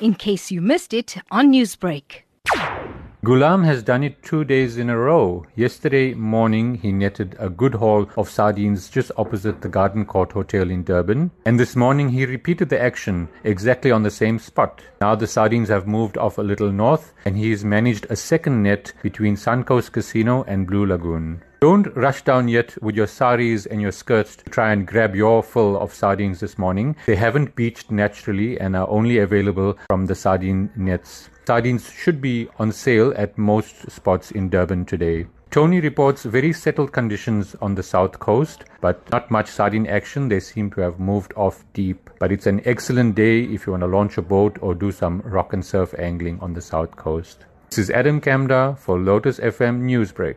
in case you missed it on Newsbreak. Ghulam has done it 2 days in a row. Yesterday morning, he netted a good haul of sardines just opposite the Garden Court Hotel in Durban. And this morning, he repeated the action exactly on the same spot. Now the sardines have moved off a little north, and he has managed a second net between Suncoast Casino and Blue Lagoon. Don't rush down yet with your saris and your skirts to try and grab your fill of sardines this morning. They haven't beached naturally and are only available from the sardine nets. Sardines should be on sale at most spots in Durban today. Tony reports very settled conditions on the south coast, but not much sardine action. They seem to have moved off deep. But it's an excellent day if you want to launch a boat or do some rock and surf angling on the south coast. This is Adam Kamdar for Lotus FM Newsbreak.